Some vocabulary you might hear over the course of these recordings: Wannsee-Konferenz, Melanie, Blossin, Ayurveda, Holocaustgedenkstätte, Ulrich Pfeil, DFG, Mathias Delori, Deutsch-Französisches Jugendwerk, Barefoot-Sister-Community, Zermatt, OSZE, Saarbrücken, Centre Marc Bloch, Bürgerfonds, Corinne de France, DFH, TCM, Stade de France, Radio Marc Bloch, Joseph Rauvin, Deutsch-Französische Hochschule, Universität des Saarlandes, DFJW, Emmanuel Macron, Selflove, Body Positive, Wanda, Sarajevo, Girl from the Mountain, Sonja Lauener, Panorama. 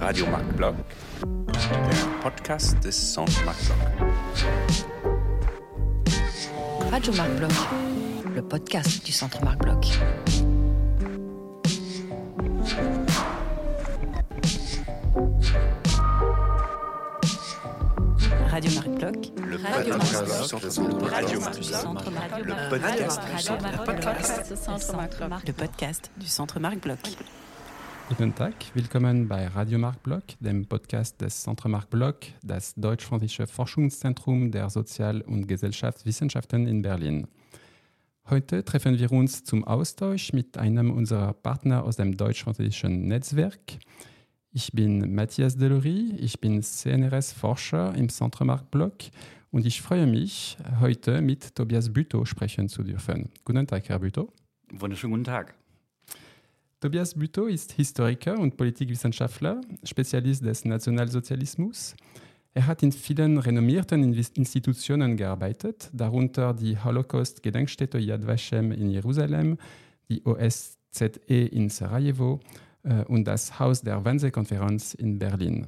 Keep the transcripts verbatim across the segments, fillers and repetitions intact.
Radio Marc Bloch, der Podcast des Centre Marc Bloch. Radio Marc Bloch, le podcast du Centre Marc Bloch. Radio Marc Bloch, le podcast du Centre Marc Bloch. Guten Tag, willkommen bei Radio Marc Bloch, dem Podcast des Centre Marc Bloch, das deutsch-französische Forschungszentrum der Sozial- und Gesellschaftswissenschaften in Berlin. Heute treffen wir uns zum Austausch mit einem unserer Partner aus dem deutsch-französischen Netzwerk. Ich bin Mathias Delori, ich bin C N R S-Forscher im Centre Marc Bloch und ich freue mich, heute mit Tobias Bütow sprechen zu dürfen. Guten Tag, Herr Bütow. Wunderschönen guten Tag. Tobias Bütow ist Historiker und Politikwissenschaftler, Spezialist des Nationalsozialismus. Er hat in vielen renommierten Institutionen gearbeitet, darunter die Holocaust-Gedenkstätte Yad Vashem in Jerusalem, die O S Z E in Sarajevo und das Haus der Wannsee-Konferenz in Berlin.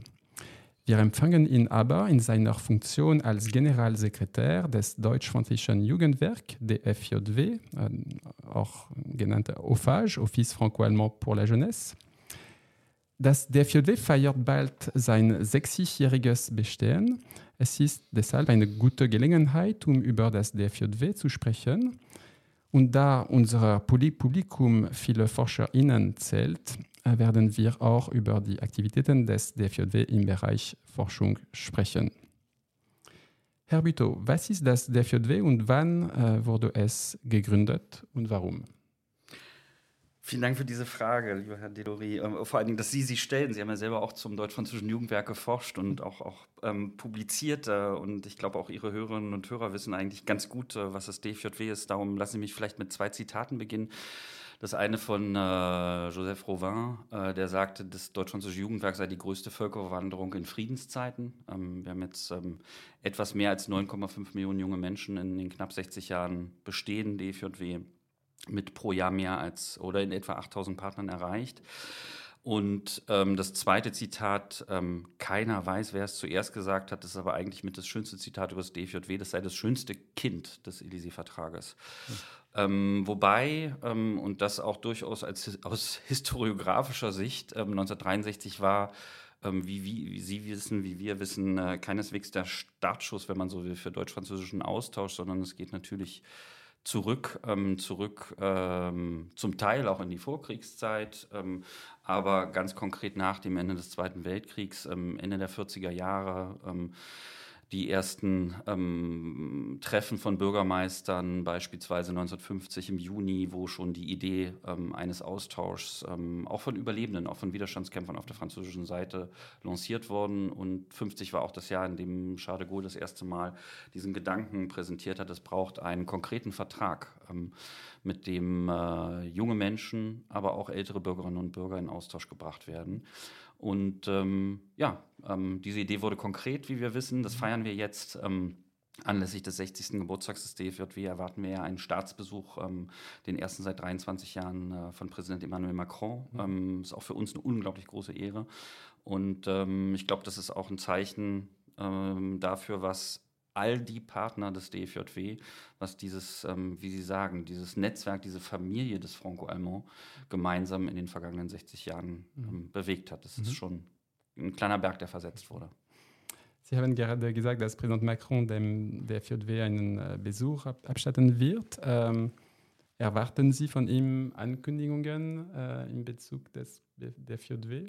Wir empfangen ihn aber in seiner Funktion als Generalsekretär des Deutsch-Französischen Jugendwerk, D F J W, auch genannt O F A J, Office Franco-Allemand pour la Jeunesse. Das D F J W feiert bald sein sechzigjähriges Bestehen. Es ist deshalb eine gute Gelegenheit, um über das D F J W zu sprechen. Und da unser Publikum viele ForscherInnen zählt, werden wir auch über die Aktivitäten des D F J W im Bereich Forschung sprechen. Herr Bütow, was ist das D F J W und wann äh, wurde es gegründet und warum? Vielen Dank für diese Frage, lieber Herr Delori. Ähm, vor allen Dingen, dass Sie sie stellen. Sie haben ja selber auch zum deutsch-französischen Jugendwerk geforscht und auch, auch ähm, publiziert. Äh, und ich glaube, auch Ihre Hörerinnen und Hörer wissen eigentlich ganz gut, äh, was das D F J W ist. Darum lassen Sie mich vielleicht mit zwei Zitaten beginnen. Das eine von äh, Joseph Rauvin, äh, der sagte, das deutsch-französische Jugendwerk sei die größte Völkerwanderung in Friedenszeiten. Ähm, wir haben jetzt ähm, etwas mehr als neun Komma fünf Millionen junge Menschen in den knapp sechzig Jahren bestehen, D F J W, mit pro Jahr mehr als oder in etwa achttausend Partnern erreicht. Und ähm, das zweite Zitat, ähm, keiner weiß, wer es zuerst gesagt hat, das ist aber eigentlich mit das schönste Zitat über das D F J W, das sei das schönste Kind des Elysée-Vertrages. Ja. Ähm, wobei, ähm, und das auch durchaus als, aus historiografischer Sicht, ähm, neunzehnhundertdreiundsechzig war, ähm, wie, wie, wie Sie wissen, wie wir wissen, äh, keineswegs der Startschuss, wenn man so will, für deutsch-französischen Austausch, sondern es geht natürlich zurück, ähm, zurück ähm, zum Teil auch in die Vorkriegszeit, ähm, aber ganz konkret nach dem Ende des Zweiten Weltkriegs, ähm, Ende der vierziger Jahre, ähm, die ersten ähm, Treffen von Bürgermeistern, beispielsweise neunzehnhundertfünfzig im Juni, wo schon die Idee ähm, eines Austauschs ähm, auch von Überlebenden, auch von Widerstandskämpfern auf der französischen Seite lanciert worden. Und fünfzig war auch das Jahr, in dem Charles de Gaulle das erste Mal diesen Gedanken präsentiert hat, es braucht einen konkreten Vertrag, ähm, mit dem äh, junge Menschen, aber auch ältere Bürgerinnen und Bürger in Austausch gebracht werden. Und ähm, ja, ähm, diese Idee wurde konkret, wie wir wissen. Das feiern wir jetzt ähm, anlässlich des sechzigsten Geburtstags des D F J W. Erwarten wir ja einen Staatsbesuch, ähm, den ersten seit dreiundzwanzig Jahren äh, von Präsident Emmanuel Macron. Mhm. Ähm, ist auch für uns eine unglaublich große Ehre. Und ähm, ich glaube, das ist auch ein Zeichen ähm, dafür, was all die Partner des D F J W, was dieses, ähm, wie Sie sagen, dieses Netzwerk, diese Familie des Franco-Allemand gemeinsam in den vergangenen sechzig Jahren ähm, bewegt hat. Das mhm. ist schon ein kleiner Berg, der versetzt wurde. Sie haben gerade gesagt, dass Präsident Macron dem D F J W einen äh, Besuch ab- abstatten wird. Ähm, erwarten Sie von ihm Ankündigungen äh, in Bezug des D F J W?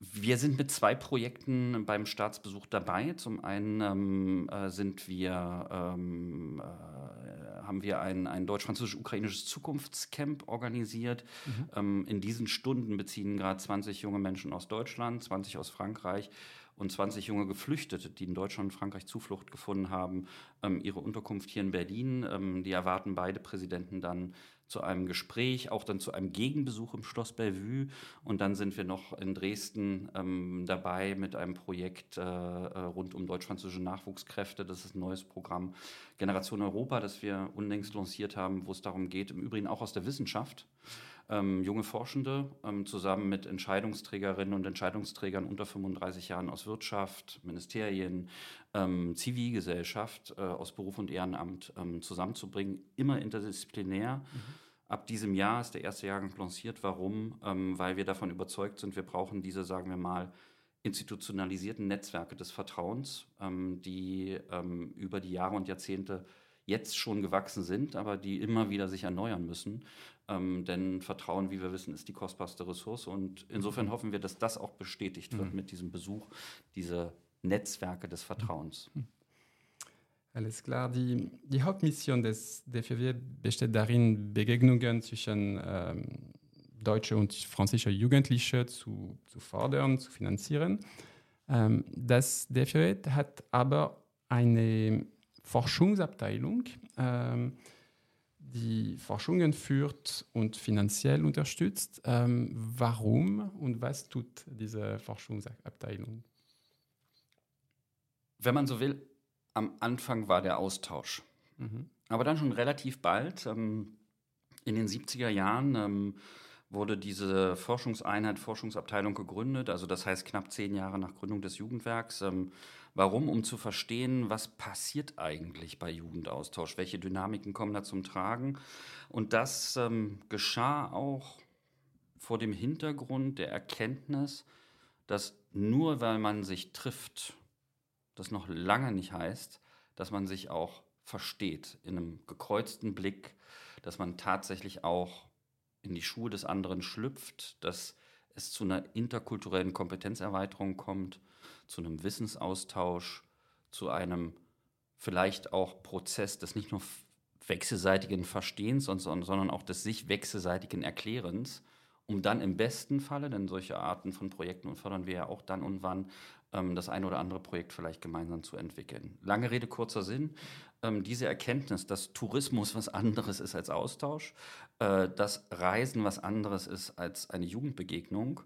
Wir sind mit zwei Projekten beim Staatsbesuch dabei. Zum einen ähm, äh, sind wir, ähm, äh, haben wir ein, ein deutsch-französisch-ukrainisches Zukunftscamp organisiert. Mhm. Ähm, in diesen Stunden beziehen gerade zwanzig junge Menschen aus Deutschland, zwanzig aus Frankreich und zwanzig junge Geflüchtete, die in Deutschland und Frankreich Zuflucht gefunden haben, ähm, ihre Unterkunft hier in Berlin. Ähm, die erwarten beide Präsidenten dann zu einem Gespräch, auch dann zu einem Gegenbesuch im Schloss Bellevue. Und dann sind wir noch in Dresden ähm, dabei mit einem Projekt äh, rund um deutsch-französische Nachwuchskräfte. Das ist ein neues Programm Generation Europa, das wir unlängst lanciert haben, wo es darum geht, im Übrigen auch aus der Wissenschaft, Ähm, junge Forschende ähm, zusammen mit Entscheidungsträgerinnen und Entscheidungsträgern unter fünfunddreißig Jahren aus Wirtschaft, Ministerien, ähm, Zivilgesellschaft, äh, aus Beruf und Ehrenamt ähm, zusammenzubringen, immer interdisziplinär. Mhm. Ab diesem Jahr ist der erste Jahrgang lanciert. Warum? Ähm, weil wir davon überzeugt sind, wir brauchen diese, sagen wir mal, institutionalisierten Netzwerke des Vertrauens, ähm, die ähm, über die Jahre und Jahrzehnte jetzt schon gewachsen sind, aber die immer wieder sich erneuern müssen. Ähm, denn Vertrauen, wie wir wissen, ist die kostbarste Ressource. Und insofern hoffen wir, dass das auch bestätigt wird mhm. mit diesem Besuch, diese Netzwerke des Vertrauens. Alles klar. Die, die Hauptmission des D F W besteht darin, Begegnungen zwischen ähm, deutschen und französischen Jugendlichen zu, zu fördern, zu finanzieren. Ähm, das D F W hat aber eine Forschungsabteilung, ähm, die Forschungen führt und finanziell unterstützt. Ähm, warum und was tut diese Forschungsabteilung? Wenn man so will, am Anfang war der Austausch. Mhm. Aber dann schon relativ bald, ähm, in den siebziger Jahren, ähm, wurde diese Forschungseinheit, Forschungsabteilung gegründet, also das heißt knapp zehn Jahre nach Gründung des Jugendwerks. Ähm, warum? Um zu verstehen, was passiert eigentlich bei Jugendaustausch, welche Dynamiken kommen da zum Tragen. Und das ähm, geschah auch vor dem Hintergrund der Erkenntnis, dass nur weil man sich trifft, das noch lange nicht heißt, dass man sich auch versteht in einem gekreuzten Blick, dass man tatsächlich auch in die Schuhe des anderen schlüpft, dass es zu einer interkulturellen Kompetenzerweiterung kommt, zu einem Wissensaustausch, zu einem vielleicht auch Prozess des nicht nur wechselseitigen Verstehens, sondern auch des sich wechselseitigen Erklärens, um dann im besten Falle, denn solche Arten von Projekten fördern wir ja auch dann und wann, das ein oder andere Projekt vielleicht gemeinsam zu entwickeln. Lange Rede, kurzer Sinn. Ähm, diese Erkenntnis, dass Tourismus was anderes ist als Austausch, äh, dass Reisen was anderes ist als eine Jugendbegegnung,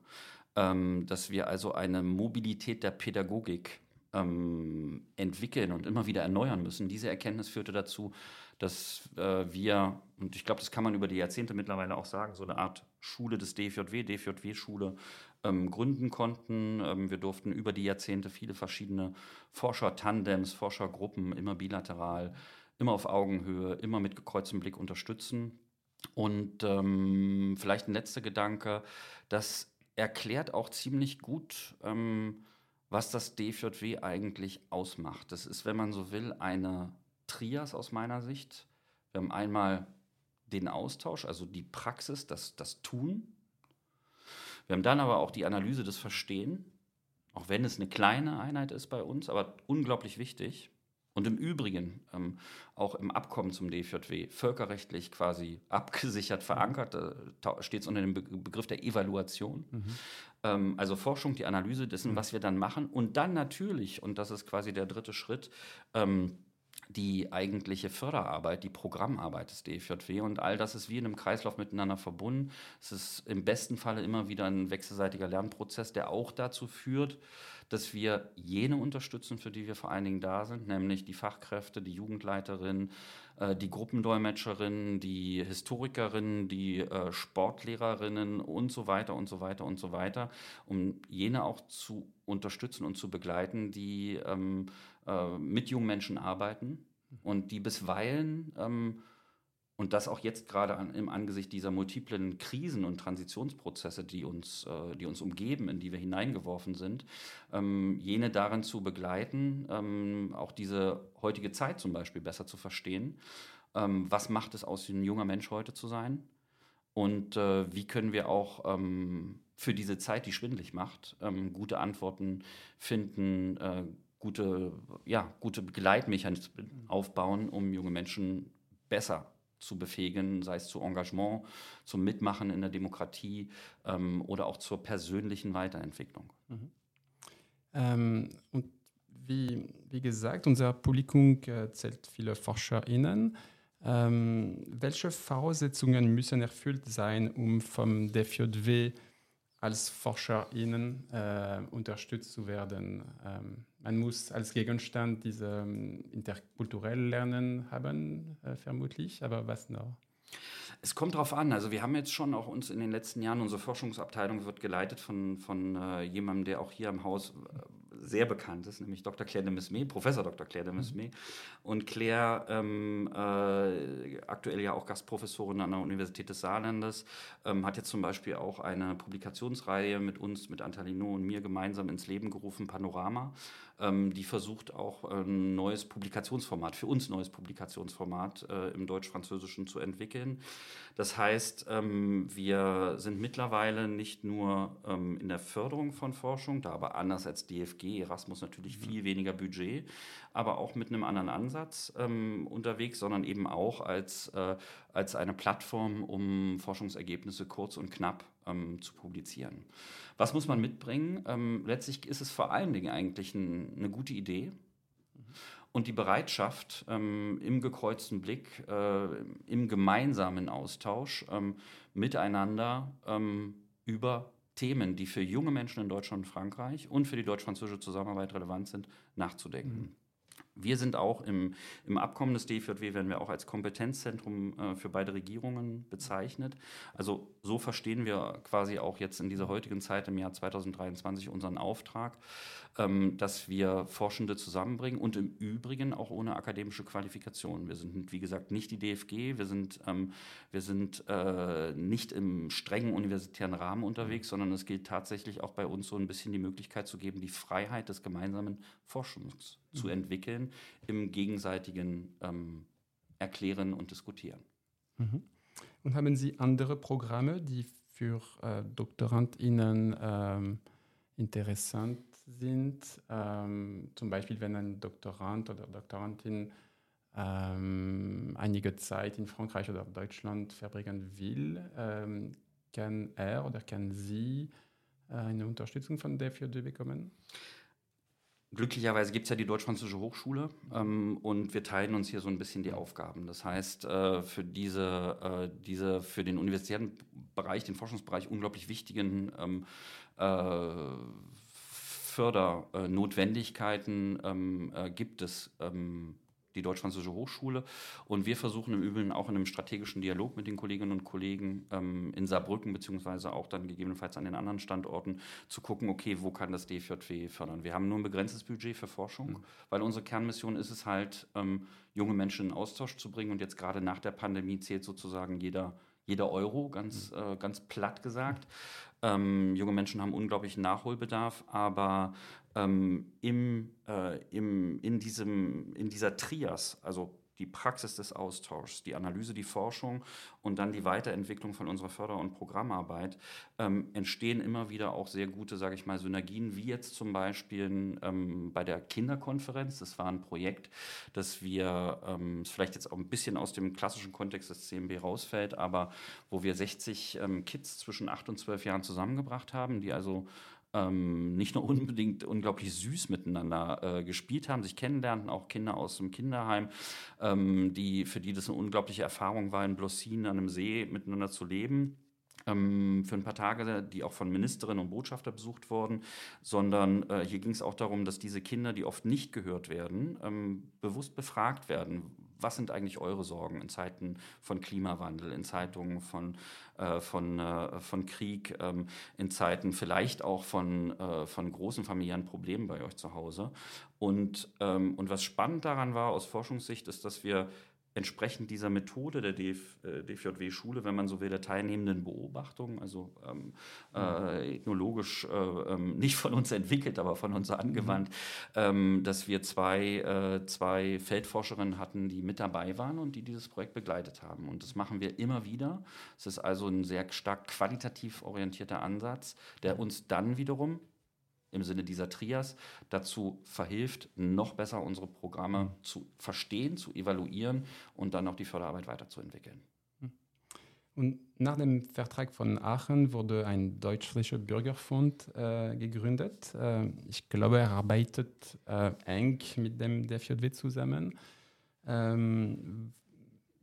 ähm, dass wir also eine Mobilität der Pädagogik ähm, entwickeln und immer wieder erneuern müssen. Diese Erkenntnis führte dazu, dass äh, wir, und ich glaube, das kann man über die Jahrzehnte mittlerweile auch sagen, so eine Art Schule des D J W, D J W-Schule, Ähm, gründen konnten. Ähm, wir durften über die Jahrzehnte viele verschiedene Forscher-Tandems, Forschergruppen, immer bilateral, immer auf Augenhöhe, immer mit gekreuztem Blick unterstützen. Und ähm, vielleicht ein letzter Gedanke, das erklärt auch ziemlich gut, ähm, was das D J W eigentlich ausmacht. Das ist, wenn man so will, eine Trias aus meiner Sicht. Wir haben einmal den Austausch, also die Praxis, das, das Tun. Wir haben dann aber auch die Analyse des Verstehen, auch wenn es eine kleine Einheit ist bei uns, aber unglaublich wichtig. Und im Übrigen ähm, auch im Abkommen zum D F J W völkerrechtlich quasi abgesichert, verankert, äh, steht es unter dem Be- Begriff der Evaluation. Mhm. Ähm, also Forschung, die Analyse dessen, mhm. was wir dann machen. Und dann natürlich, und das ist quasi der dritte Schritt, ähm, die eigentliche Förderarbeit, die Programmarbeit des D F J W, und all das ist wie in einem Kreislauf miteinander verbunden. Es ist im besten Falle immer wieder ein wechselseitiger Lernprozess, der auch dazu führt, dass wir jene unterstützen, für die wir vor allen Dingen da sind, nämlich die Fachkräfte, die Jugendleiterinnen, äh, die Gruppendolmetscherinnen, die Historikerinnen, die äh, Sportlehrerinnen und so weiter und so weiter und so weiter, um jene auch zu unterstützen und zu begleiten, die ähm, äh, mit jungen Menschen arbeiten und die bisweilen, ähm, und das auch jetzt gerade an, im Angesicht dieser multiplen Krisen und Transitionsprozesse, die uns, äh, die uns umgeben, in die wir hineingeworfen sind, ähm, jene darin zu begleiten, ähm, auch diese heutige Zeit zum Beispiel besser zu verstehen. Ähm, was macht es aus, ein junger Mensch heute zu sein? Und äh, wie können wir auch ähm, für diese Zeit, die schwindelig macht, ähm, gute Antworten finden, äh, gute, ja, gute Begleitmechanismen aufbauen, um junge Menschen besser zu befähigen, sei es zu Engagement, zum Mitmachen in der Demokratie ähm, oder auch zur persönlichen Weiterentwicklung. Mhm. Ähm, und wie, wie gesagt, unser Publikum äh, zählt viele ForscherInnen. Ähm, welche Voraussetzungen müssen erfüllt sein, um vom D F J W als ForscherInnen äh, unterstützt zu werden? Ähm, man muss als Gegenstand diese ähm, interkulturelle Lernen haben, äh, vermutlich, aber was noch? Es kommt drauf an. Also wir haben jetzt schon auch uns in den letzten Jahren, unsere Forschungsabteilung wird geleitet von, von äh, jemandem, der auch hier im Haus äh, sehr bekannt ist, nämlich Doktor Claire de Mesmer, Professor Doktor Claire de Mesmer. Und Claire, ähm, äh, aktuell ja auch Gastprofessorin an der Universität des Saarlandes, ähm, hat jetzt zum Beispiel auch eine Publikationsreihe mit uns, mit Antalino und mir gemeinsam ins Leben gerufen, Panorama, ähm, die versucht auch ein neues Publikationsformat, für uns neues Publikationsformat äh, im Deutsch-Französischen zu entwickeln. Das heißt, wir sind mittlerweile nicht nur in der Förderung von Forschung, da aber anders als D F G, Erasmus natürlich viel weniger Budget, aber auch mit einem anderen Ansatz unterwegs, sondern eben auch als, als eine Plattform, um Forschungsergebnisse kurz und knapp Ähm, zu publizieren. Was muss man mitbringen? Ähm, letztlich ist es vor allen Dingen eigentlich ein, eine gute Idee und die Bereitschaft, ähm, im gekreuzten Blick, äh, im gemeinsamen Austausch ähm, miteinander ähm, über Themen, die für junge Menschen in Deutschland und Frankreich und für die deutsch-französische Zusammenarbeit relevant sind, nachzudenken. Mhm. Wir sind auch im, im Abkommen des D F J W, werden wir auch als Kompetenzzentrum äh, für beide Regierungen bezeichnet. Also so verstehen wir quasi auch jetzt in dieser heutigen Zeit im Jahr zweitausenddreiundzwanzig unseren Auftrag, ähm, dass wir Forschende zusammenbringen und im Übrigen auch ohne akademische Qualifikation. Wir sind, wie gesagt, nicht die D F G, wir sind, ähm, wir sind äh, nicht im strengen universitären Rahmen unterwegs, sondern es gilt tatsächlich auch bei uns so ein bisschen die Möglichkeit zu geben, die Freiheit des gemeinsamen Forschens zu entwickeln, im gegenseitigen ähm, Erklären und Diskutieren. Mhm. Und haben Sie andere Programme, die für äh, DoktorandInnen ähm, interessant sind? Ähm, zum Beispiel, wenn ein Doktorand oder Doktorandin ähm, einige Zeit in Frankreich oder Deutschland verbringen will, ähm, kann er oder kann sie äh, eine Unterstützung von der D F J W bekommen? Glücklicherweise gibt es ja die Deutsch-Französische Hochschule ähm, und wir teilen uns hier so ein bisschen die Aufgaben. Das heißt, äh, für, diese, äh, diese, für den universitären Bereich, den Forschungsbereich unglaublich wichtigen ähm, äh, Fördernotwendigkeiten ähm, äh, gibt es ähm, die Deutsch-Französische Hochschule. Und wir versuchen im Übrigen auch in einem strategischen Dialog mit den Kolleginnen und Kollegen ähm, in Saarbrücken beziehungsweise auch dann gegebenenfalls an den anderen Standorten zu gucken, okay, wo kann das D F J W fördern? Wir haben nur ein begrenztes Budget für Forschung, mhm. weil unsere Kernmission ist es halt, ähm, junge Menschen in Austausch zu bringen. Und jetzt gerade nach der Pandemie zählt sozusagen jeder, jeder Euro, ganz, mhm. äh, ganz platt gesagt. Ähm, junge Menschen haben unglaublichen Nachholbedarf, aber ähm, im, äh, im, in, diesem, in dieser Trias, also die Praxis des Austauschs, die Analyse, die Forschung und dann die Weiterentwicklung von unserer Förder- und Programmarbeit, ähm, entstehen immer wieder auch sehr gute, sage ich mal, Synergien, wie jetzt zum Beispiel ähm, bei der Kinderkonferenz. Das war ein Projekt, das wir, ähm, vielleicht jetzt auch ein bisschen aus dem klassischen Kontext des C M B rausfällt, aber wo wir sechzig ähm, Kids zwischen acht und zwölf Jahren zusammengebracht haben, die also Ähm, nicht nur unbedingt unglaublich süß miteinander äh, gespielt haben, sich kennenlernten, auch Kinder aus dem Kinderheim, ähm, die, für die das eine unglaubliche Erfahrung war, in Blossin an einem See miteinander zu leben. Ähm, für ein paar Tage, die auch von Ministerinnen und Botschafter besucht wurden, sondern äh, hier ging es auch darum, dass diese Kinder, die oft nicht gehört werden, ähm, bewusst befragt werden. Was sind eigentlich eure Sorgen in Zeiten von Klimawandel, in Zeiten von, äh, von, äh, von Krieg, ähm, in Zeiten vielleicht auch von, äh, von großen familiären Problemen bei euch zu Hause? Und, ähm, und was spannend daran war aus Forschungssicht, ist, dass wir entsprechend dieser Methode der D F, äh, D F J W-Schule, wenn man so will, der teilnehmenden Beobachtung, also ähm, äh, ethnologisch, äh, äh, nicht von uns entwickelt, aber von uns angewandt, ähm, dass wir zwei, äh, zwei Feldforscherinnen hatten, die mit dabei waren und die dieses Projekt begleitet haben. Und das machen wir immer wieder. Es ist also ein sehr stark qualitativ orientierter Ansatz, der uns dann wiederum im Sinne dieser Trias dazu verhilft, noch besser unsere Programme zu verstehen, zu evaluieren und dann auch die Förderarbeit weiterzuentwickeln. Und nach dem Vertrag von Aachen wurde ein deutsch-französischer Bürgerfonds äh, gegründet. Äh, ich glaube, er arbeitet äh, eng mit dem D F J W zusammen. Ähm,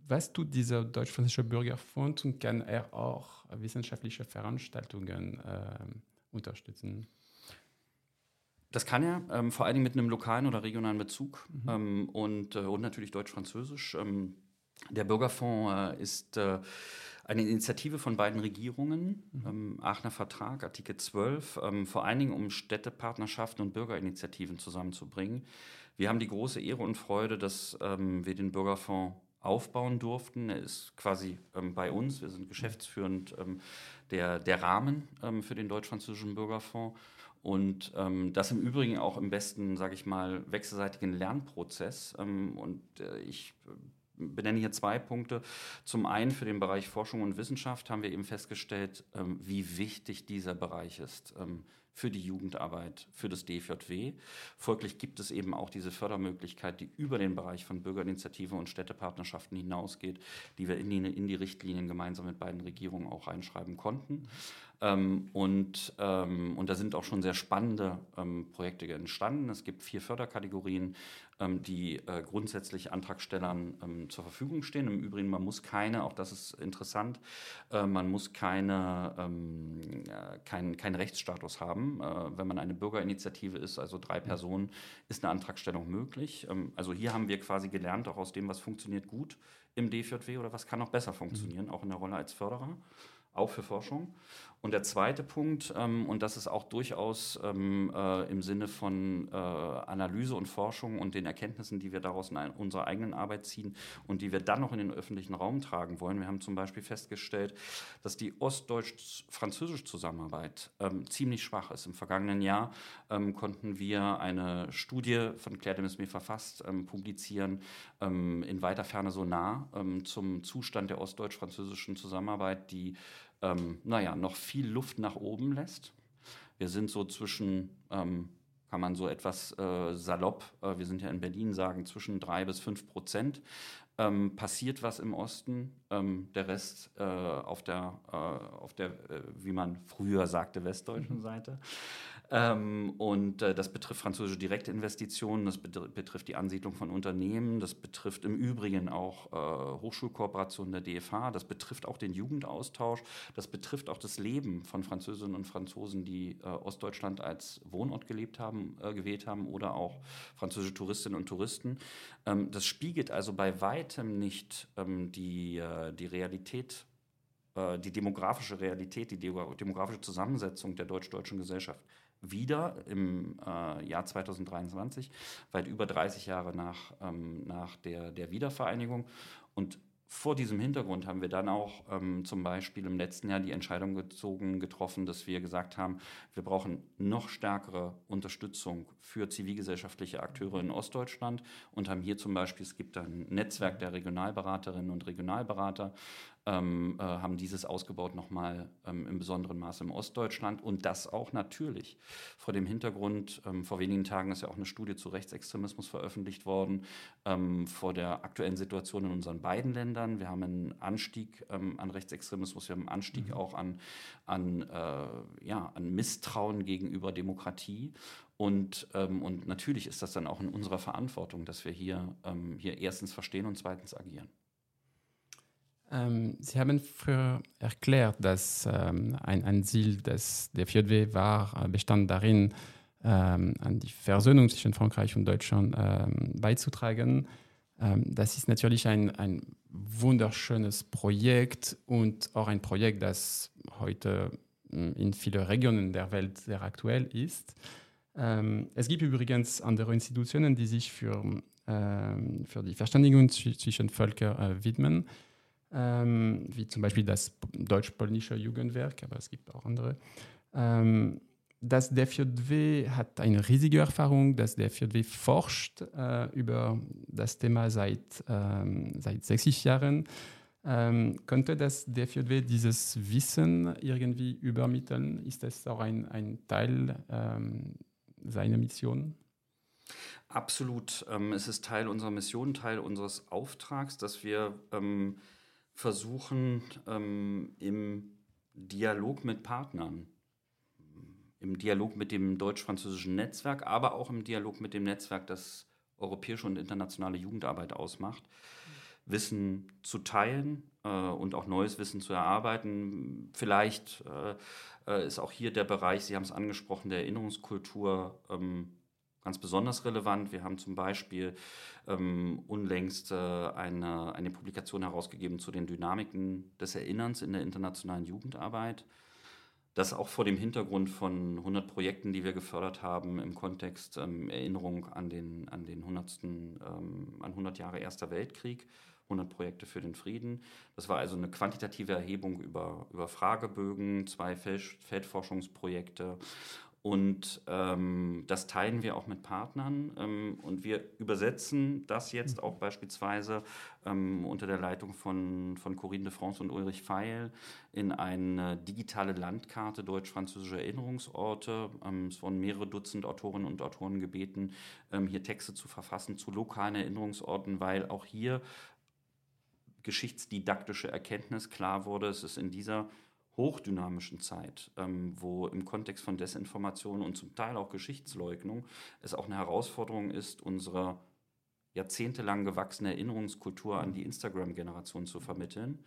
Was tut dieser deutsch-französische Bürgerfonds und kann er auch wissenschaftliche Veranstaltungen äh, unterstützen? Das kann er, ähm, vor allen Dingen mit einem lokalen oder regionalen Bezug, mhm. ähm, und, äh, und natürlich deutsch-französisch. Ähm, der Bürgerfonds äh, ist äh, eine Initiative von beiden Regierungen, mhm. ähm, Aachener Vertrag, Artikel zwölf, ähm, vor allen Dingen um Städtepartnerschaften und Bürgerinitiativen zusammenzubringen. Wir haben die große Ehre und Freude, dass ähm, wir den Bürgerfonds aufbauen durften. Er ist quasi ähm, bei uns, wir sind geschäftsführend ähm, der, der Rahmen ähm, für den deutsch-französischen Bürgerfonds. Und ähm, das im Übrigen auch im besten, sage ich mal, wechselseitigen Lernprozess. Ähm, und äh, ich benenne hier zwei Punkte. Zum einen für den Bereich Forschung und Wissenschaft haben wir eben festgestellt, ähm, wie wichtig dieser Bereich ist ähm, für die Jugendarbeit, für das D J W. Folglich gibt es eben auch diese Fördermöglichkeit, die über den Bereich von Bürgerinitiativen und Städtepartnerschaften hinausgeht, die wir in die, in die Richtlinien gemeinsam mit beiden Regierungen auch reinschreiben konnten. Ähm, und, ähm, und da sind auch schon sehr spannende ähm, Projekte entstanden. Es gibt vier Förderkategorien, ähm, die äh, grundsätzlich Antragstellern ähm, zur Verfügung stehen. Im Übrigen, man muss keine, auch das ist interessant, äh, man muss keine, ähm, äh, keinen kein Rechtsstatus haben. Äh, wenn man eine Bürgerinitiative ist, also drei Personen, ist eine Antragstellung möglich. Ähm, also hier haben wir quasi gelernt, auch aus dem, was funktioniert gut im D J W oder was kann noch besser funktionieren, mhm. auch in der Rolle als Förderer, auch für Forschung. Und der zweite Punkt, ähm, und das ist auch durchaus ähm, äh, im Sinne von äh, Analyse und Forschung und den Erkenntnissen, die wir daraus in ein, unserer eigenen Arbeit ziehen und die wir dann noch in den öffentlichen Raum tragen wollen. Wir haben zum Beispiel festgestellt, dass die ostdeutsch-französische Zusammenarbeit ähm, ziemlich schwach ist. Im vergangenen Jahr ähm, konnten wir eine Studie von Claire de Mesmer verfasst ähm, publizieren, ähm, in weiter Ferne so nah, ähm, zum Zustand der ostdeutsch-französischen Zusammenarbeit, die Ähm, naja, noch viel Luft nach oben lässt. Wir sind so zwischen, ähm, kann man so etwas äh, salopp, äh, wir sind ja in Berlin, sagen, zwischen drei bis fünf Prozent. Ähm, passiert was im Osten, ähm, der Rest äh, auf der, äh, auf der äh, wie man früher sagte, westdeutschen Seite. Ähm, und äh, das betrifft französische Direktinvestitionen, das betrifft die Ansiedlung von Unternehmen, das betrifft im Übrigen auch äh, Hochschulkooperationen der D F H, das betrifft auch den Jugendaustausch, das betrifft auch das Leben von Französinnen und Franzosen, die äh, Ostdeutschland als Wohnort gelebt haben, äh, gewählt haben, oder auch französische Touristinnen und Touristen. Ähm, das spiegelt also bei weitem nicht ähm, die, äh, die Realität, äh, die demografische Realität, die demografische Zusammensetzung der deutsch-deutschen Gesellschaft wieder im äh, Jahr zweitausenddreiundzwanzig, weit über dreißig Jahre nach, ähm, nach der, der Wiedervereinigung. Und vor diesem Hintergrund haben wir dann auch ähm, zum Beispiel im letzten Jahr die Entscheidung gezogen, getroffen, dass wir gesagt haben, wir brauchen noch stärkere Unterstützung für zivilgesellschaftliche Akteure in Ostdeutschland und haben hier zum Beispiel, es gibt ein Netzwerk der Regionalberaterinnen und Regionalberater, ähm, äh, haben dieses ausgebaut nochmal ähm, im besonderen Maße im Ostdeutschland, und das auch natürlich vor dem Hintergrund, ähm, vor wenigen Tagen ist ja auch eine Studie zu Rechtsextremismus veröffentlicht worden, ähm, vor der aktuellen Situation in unseren beiden Ländern. Wir haben einen Anstieg ähm, an Rechtsextremismus, wir haben einen Anstieg mhm. auch an, an, äh, ja, an Misstrauen gegenüber Demokratie. Und, ähm, und natürlich ist das dann auch in unserer Verantwortung, dass wir hier, ähm, hier erstens verstehen und zweitens agieren. Ähm, Sie haben früher erklärt, dass ähm, ein, ein Ziel des, der D F J W war, bestand darin, ähm, an die Versöhnung zwischen Frankreich und Deutschland ähm, beizutragen. Das ist natürlich ein, ein wunderschönes Projekt und auch ein Projekt, das heute in vielen Regionen der Welt sehr aktuell ist. Es gibt übrigens andere Institutionen, die sich für, für die Verständigung zwischen Völkern widmen, wie zum Beispiel das Deutsch-Polnische Jugendwerk, aber es gibt auch andere. Das D F J W hat eine riesige Erfahrung. Das D F J W forscht äh, über das Thema seit, ähm, seit sechzig Jahren. Ähm, könnte das D F J W dieses Wissen irgendwie übermitteln? Ist das auch ein, ein Teil ähm, seiner Mission? Absolut. Ähm, es ist Teil unserer Mission, Teil unseres Auftrags, dass wir ähm, versuchen, ähm, im Dialog mit Partnern, im Dialog mit dem deutsch-französischen Netzwerk, aber auch im Dialog mit dem Netzwerk, das europäische und internationale Jugendarbeit ausmacht, Wissen zu teilen äh, und auch neues Wissen zu erarbeiten. Vielleicht äh, ist auch hier der Bereich, Sie haben es angesprochen, der Erinnerungskultur ähm, ganz besonders relevant. Wir haben zum Beispiel ähm, unlängst äh, eine, eine Publikation herausgegeben zu den Dynamiken des Erinnerns in der internationalen Jugendarbeit. Das auch vor dem Hintergrund von hundert Projekten, die wir gefördert haben, im Kontext ähm, Erinnerung an den, an den hundertsten ähm, an hundert Jahre Erster Weltkrieg, hundert Projekte für den Frieden. Das war also eine quantitative Erhebung über, über Fragebögen, zwei Fel- Feldforschungsprojekte. Und ähm, das teilen wir auch mit Partnern ähm, und wir übersetzen das jetzt auch beispielsweise ähm, unter der Leitung von, von Corinne de France und Ulrich Pfeil in eine digitale Landkarte deutsch-französischer Erinnerungsorte. Ähm, es wurden mehrere Dutzend Autorinnen und Autoren gebeten, ähm, hier Texte zu verfassen zu lokalen Erinnerungsorten, weil auch hier geschichtsdidaktische Erkenntnis klar wurde, es ist in dieser hochdynamischen Zeit, ähm, wo im Kontext von Desinformation und zum Teil auch Geschichtsleugnung es auch eine Herausforderung ist, unsere jahrzehntelang gewachsene Erinnerungskultur an die Instagram-Generation zu vermitteln.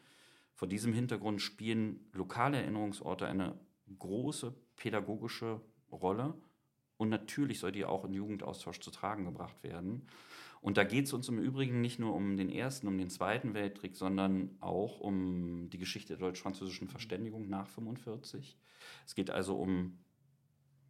Vor diesem Hintergrund spielen lokale Erinnerungsorte eine große pädagogische Rolle und natürlich soll die auch im Jugendaustausch zu tragen gebracht werden. Und da geht es uns im Übrigen nicht nur um den Ersten, um den Zweiten Weltkrieg, sondern auch um die Geschichte der deutsch-französischen Verständigung nach neunzehnhundertfünfundvierzig. Es geht also um,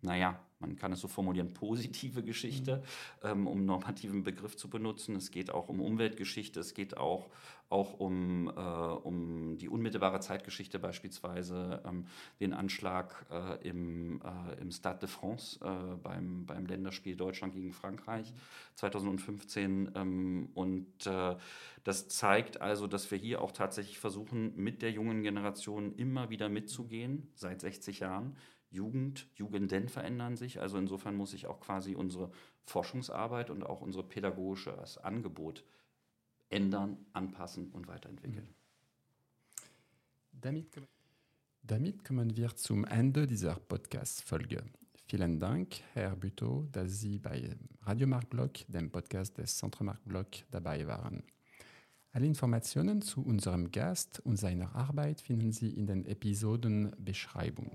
naja, man kann es so formulieren, positive Geschichte, ähm, um normativen Begriff zu benutzen. Es geht auch um Umweltgeschichte, es geht auch, auch um, äh, um die unmittelbare Zeitgeschichte, beispielsweise ähm, den Anschlag äh, im, äh, im Stade de France äh, beim, beim Länderspiel Deutschland gegen Frankreich zweitausendfünfzehn. Ähm, und äh, das zeigt also, dass wir hier auch tatsächlich versuchen, mit der jungen Generation immer wieder mitzugehen, seit sechzig Jahren. Jugend, Jugenden verändern sich, also insofern muss sich auch quasi unsere Forschungsarbeit und auch unser pädagogisches Angebot ändern, anpassen und weiterentwickeln. Damit, damit kommen wir zum Ende dieser Podcast-Folge. Vielen Dank, Herr Bütow, dass Sie bei Radio Marc Bloch, dem Podcast des Centre Marc Bloch, dabei waren. Alle Informationen zu unserem Gast und seiner Arbeit finden Sie in den Episodenbeschreibungen.